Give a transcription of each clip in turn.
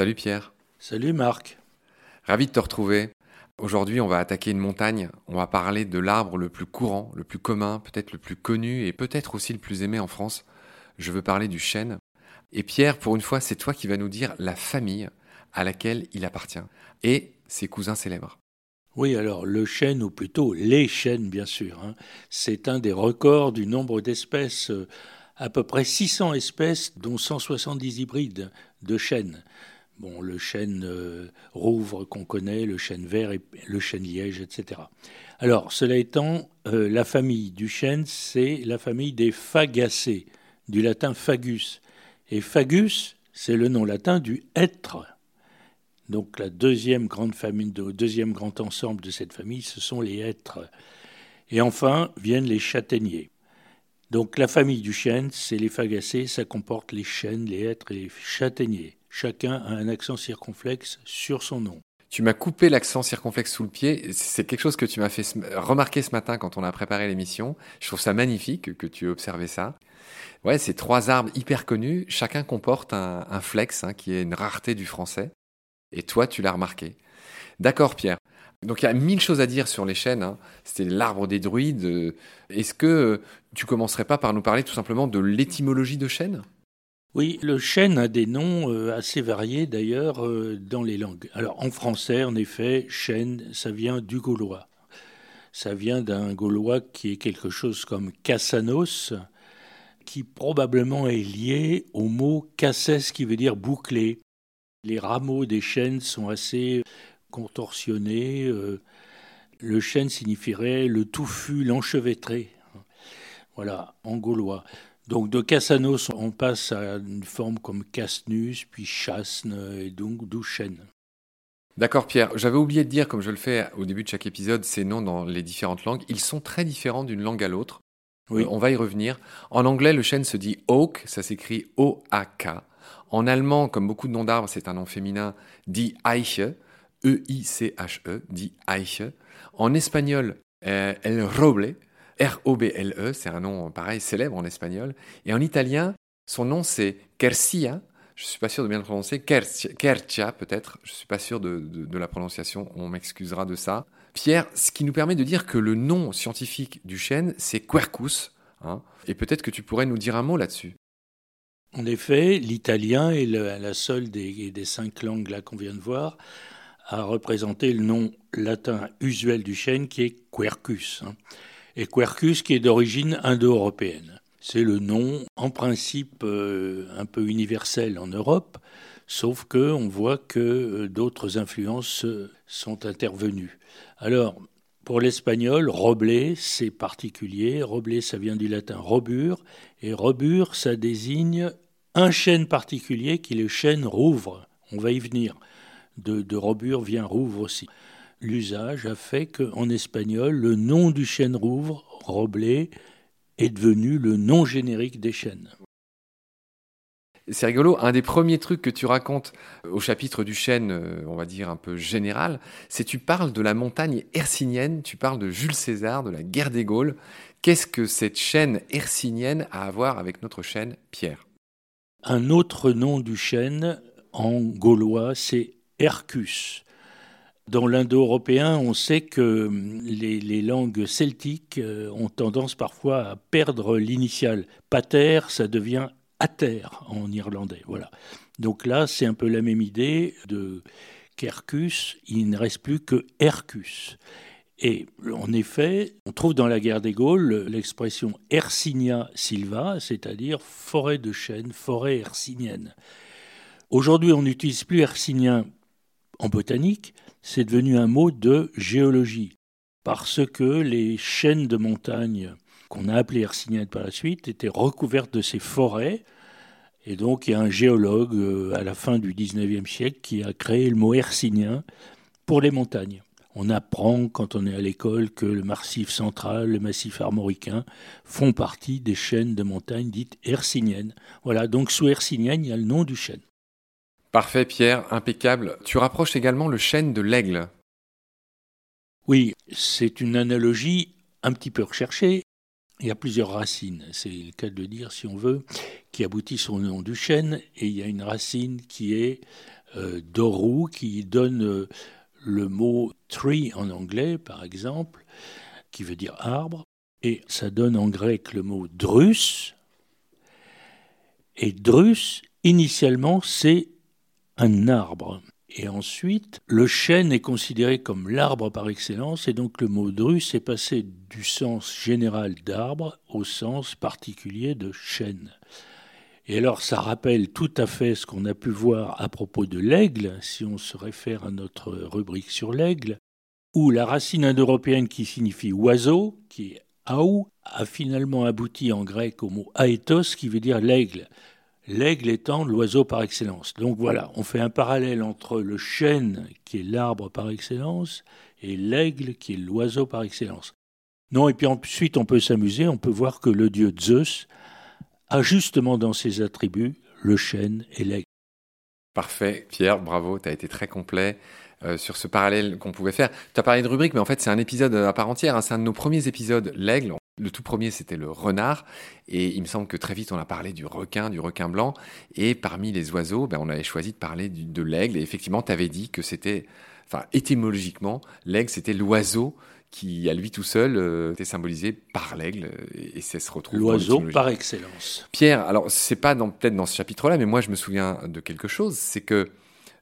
Salut Pierre. Salut Marc. Ravi de te retrouver. Aujourd'hui, on va attaquer une montagne. On va parler de l'arbre le plus courant, le plus commun, peut-être le plus connu et peut-être aussi le plus aimé en France. Je veux parler du chêne. Et Pierre, pour une fois, c'est toi qui vas nous dire la famille à laquelle il appartient et ses cousins célèbres. Oui, alors le chêne, ou plutôt les chênes, bien sûr, hein. C'est un des records du nombre d'espèces, à peu près 600 espèces, dont 170 hybrides de chênes. Bon, le chêne rouvre qu'on connaît, le chêne vert, et le chêne liège, etc. Alors, cela étant, la famille du chêne, c'est la famille des fagacées, du latin fagus. Et fagus, c'est le nom latin du hêtre. Donc la deuxième grande famille, le deuxième grand ensemble de cette famille, ce sont les hêtres. Et enfin, viennent les châtaigniers. Donc la famille du chêne, c'est les fagacées, ça comporte les chênes, les hêtres et les châtaigniers. Chacun a un accent circonflexe sur son nom. Tu m'as coupé l'accent circonflexe sous le pied. C'est quelque chose que tu m'as fait remarquer ce matin quand on a préparé l'émission. Je trouve ça magnifique que tu aies observé ça. Ouais, ces trois arbres hyper connus, chacun comporte un flex, hein, qui est une rareté du français. Et toi, tu l'as remarqué. D'accord, Pierre. Donc, il y a 1000 choses à dire sur les chênes, hein. C'était l'arbre des druides. Est-ce que tu commencerais pas par nous parler tout simplement de l'étymologie de chêne ? Oui, le chêne a des noms assez variés d'ailleurs dans les langues. Alors en français, en effet, chêne, ça vient du gaulois. Ça vient d'un gaulois qui est quelque chose comme Casanos, qui probablement est lié au mot casses qui veut dire bouclé. Les rameaux des chênes sont assez contorsionnés. Le chêne signifierait le touffu, l'enchevêtré. Voilà, en gaulois. Donc de Casanos, on passe à une forme comme Cassnus, puis Chasne et donc douchène. D'accord Pierre, j'avais oublié de dire, comme je le fais au début de chaque épisode, ces noms dans les différentes langues, ils sont très différents d'une langue à l'autre. Oui. On va y revenir. En anglais, le chêne se dit oak, ça s'écrit O-A-K. En allemand, comme beaucoup de noms d'arbres, c'est un nom féminin, dit Eiche, E-I-C-H-E, dit Eiche. En espagnol, el roble. R-O-B-L-E, c'est un nom, pareil, célèbre en espagnol. Et en italien, son nom, c'est Quercia. Je ne suis pas sûr de bien le prononcer. Quercia, peut-être. Je ne suis pas sûr de la prononciation. On m'excusera de ça. Pierre, ce qui nous permet de dire que le nom scientifique du chêne, c'est Quercus, hein. Et peut-être que tu pourrais nous dire un mot là-dessus. En effet, l'italien est la seule des 5 langues là, qu'on vient de voir, à représenter le nom latin usuel du chêne, qui est Quercus, hein. Et Quercus qui est d'origine indo-européenne. C'est le nom, en principe, un peu universel en Europe, sauf qu'on voit que d'autres influences sont intervenues. Alors, pour l'espagnol, Roblé, c'est particulier. Roblé, ça vient du latin robur. Et robur, ça désigne un chêne particulier qui est le chêne rouvre. On va y venir. De robur vient rouvre aussi. L'usage a fait qu'en espagnol, le nom du chêne rouvre, Roblé, est devenu le nom générique des chênes. C'est rigolo, un des premiers trucs que tu racontes au chapitre du chêne, on va dire un peu général, c'est tu parles de la montagne hercynienne, tu parles de Jules César, de la guerre des Gaules. Qu'est-ce que cette chêne hercynienne a à voir avec notre chêne, Pierre ? Un autre nom du chêne en gaulois, c'est Hercus. Dans l'indo-européen, on sait que les langues celtiques ont tendance parfois à perdre l'initiale. Pater, ça devient ater en irlandais. Voilà. Donc là, c'est un peu la même idée de Quercus. Il ne reste plus que Hercus. Et en effet, on trouve dans la guerre des Gaules l'expression hercinia silva, c'est-à-dire forêt de chêne, forêt hercynienne. Aujourd'hui, on n'utilise plus hercynien en botanique. C'est devenu un mot de géologie, parce que les chaînes de montagne qu'on a appelées hercyniennes par la suite étaient recouvertes de ces forêts. Et donc, il y a un géologue à la fin du XIXe siècle qui a créé le mot hercynien pour les montagnes. On apprend quand on est à l'école que le massif central, le massif armoricain font partie des chaînes de montagne dites hercyniennes. Voilà, donc sous hercynienne, il y a le nom du chêne. Parfait Pierre, impeccable. Tu rapproches également le chêne de l'aigle. Oui, c'est une analogie un petit peu recherchée. Il y a plusieurs racines, c'est le cas de le dire si on veut, qui aboutissent au nom du chêne. Et il y a une racine qui est dorou qui donne le mot tree en anglais, par exemple, qui veut dire arbre, et ça donne en grec le mot drus. Et drus, initialement, c'est un arbre. Et ensuite, le chêne est considéré comme l'arbre par excellence, et donc le mot drus est passé du sens général d'arbre au sens particulier de chêne. Et alors, ça rappelle tout à fait ce qu'on a pu voir à propos de l'aigle, si on se réfère à notre rubrique sur l'aigle, où la racine indo-européenne qui signifie oiseau, qui est aou, a finalement abouti en grec au mot aetos, qui veut dire l'aigle. L'aigle étant l'oiseau par excellence. Donc voilà, on fait un parallèle entre le chêne, qui est l'arbre par excellence, et l'aigle, qui est l'oiseau par excellence. Non, et puis ensuite, on peut s'amuser, on peut voir que le dieu Zeus a justement dans ses attributs le chêne et l'aigle. Parfait, Pierre, bravo, tu as été très complet sur ce parallèle qu'on pouvait faire. Tu as parlé de rubrique, mais en fait, c'est un épisode à part entière, hein, c'est un de nos premiers épisodes, l'aigle. Le tout premier, c'était le renard, et il me semble que très vite, on a parlé du requin blanc, et parmi les oiseaux, ben, on avait choisi de parler de l'aigle, et effectivement, tu avais dit que c'était, enfin, étymologiquement, l'aigle, c'était l'oiseau qui, à lui tout seul, était symbolisé par l'aigle, et ça se retrouve l'oiseau par excellence. Pierre, alors, c'est pas peut-être dans ce chapitre-là, mais moi, je me souviens de quelque chose, c'est que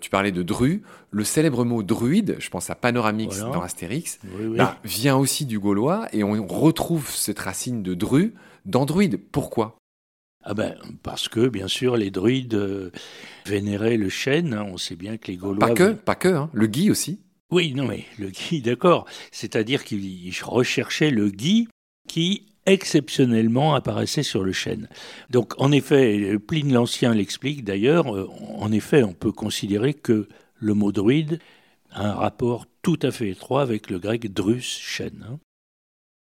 tu parlais de dru, le célèbre mot druide, je pense à Panoramix voilà. Dans Astérix, oui. Bah, vient aussi du gaulois et on retrouve cette racine de dru dans druide. Pourquoi ? Parce que, bien sûr, les druides vénéraient le chêne, hein, on sait bien que les gaulois... Pas que, hein, le gui aussi. Oui, non mais le gui, d'accord, c'est-à-dire qu'ils recherchaient le gui qui... exceptionnellement apparaissait sur le chêne. Donc, en effet, Pline l'Ancien l'explique d'ailleurs, en effet, on peut considérer que le mot druide a un rapport tout à fait étroit avec le grec drus, chêne.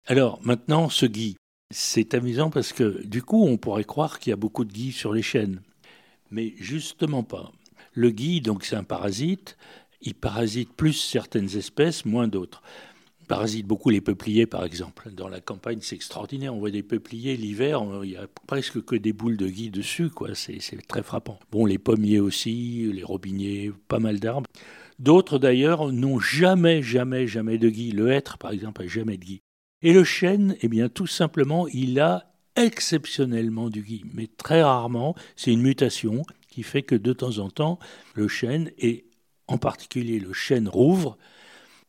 Alors, maintenant, ce gui, c'est amusant parce que, du coup, on pourrait croire qu'il y a beaucoup de gui sur les chênes, mais justement pas. Le gui, donc, c'est un parasite, il parasite plus certaines espèces, moins d'autres. Parasite beaucoup les peupliers, par exemple. Dans la campagne, c'est extraordinaire. On voit des peupliers l'hiver, il n'y a presque que des boules de gui dessus, quoi. C'est très frappant. Bon, les pommiers aussi, les robiniers, pas mal d'arbres. D'autres, d'ailleurs, n'ont jamais de gui. Le hêtre, par exemple, n'a jamais de gui. Et le chêne, eh bien, tout simplement, il a exceptionnellement du gui. Mais très rarement, c'est une mutation qui fait que, de temps en temps, le chêne, et en particulier le chêne rouvre,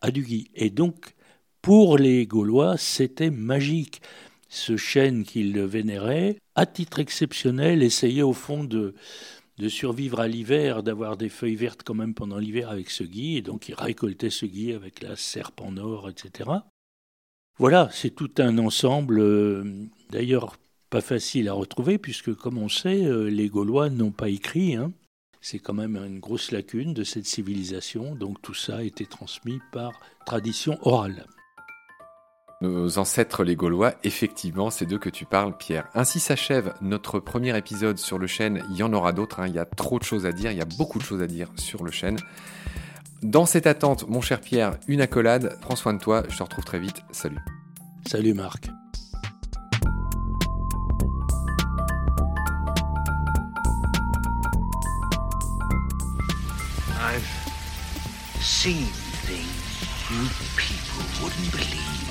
a du gui. Et donc, pour les Gaulois, c'était magique. Ce chêne qu'ils vénéraient, à titre exceptionnel, essayait au fond de survivre à l'hiver, d'avoir des feuilles vertes quand même pendant l'hiver avec ce gui, et donc ils récoltaient ce gui avec la serpe en or, etc. Voilà, c'est tout un ensemble, d'ailleurs pas facile à retrouver, puisque comme on sait, les Gaulois n'ont pas écrit, hein. C'est quand même une grosse lacune de cette civilisation, donc tout ça a été transmis par tradition orale. Nos ancêtres les Gaulois, effectivement, c'est d'eux que tu parles, Pierre. Ainsi s'achève notre premier épisode sur le chêne. Il y en aura d'autres, hein. Il y a trop de choses à dire, il y a beaucoup de choses à dire sur le chêne. Dans cette attente, mon cher Pierre, une accolade, prends soin de toi, je te retrouve très vite, salut. Salut Marc. I've seen things you people wouldn't believe.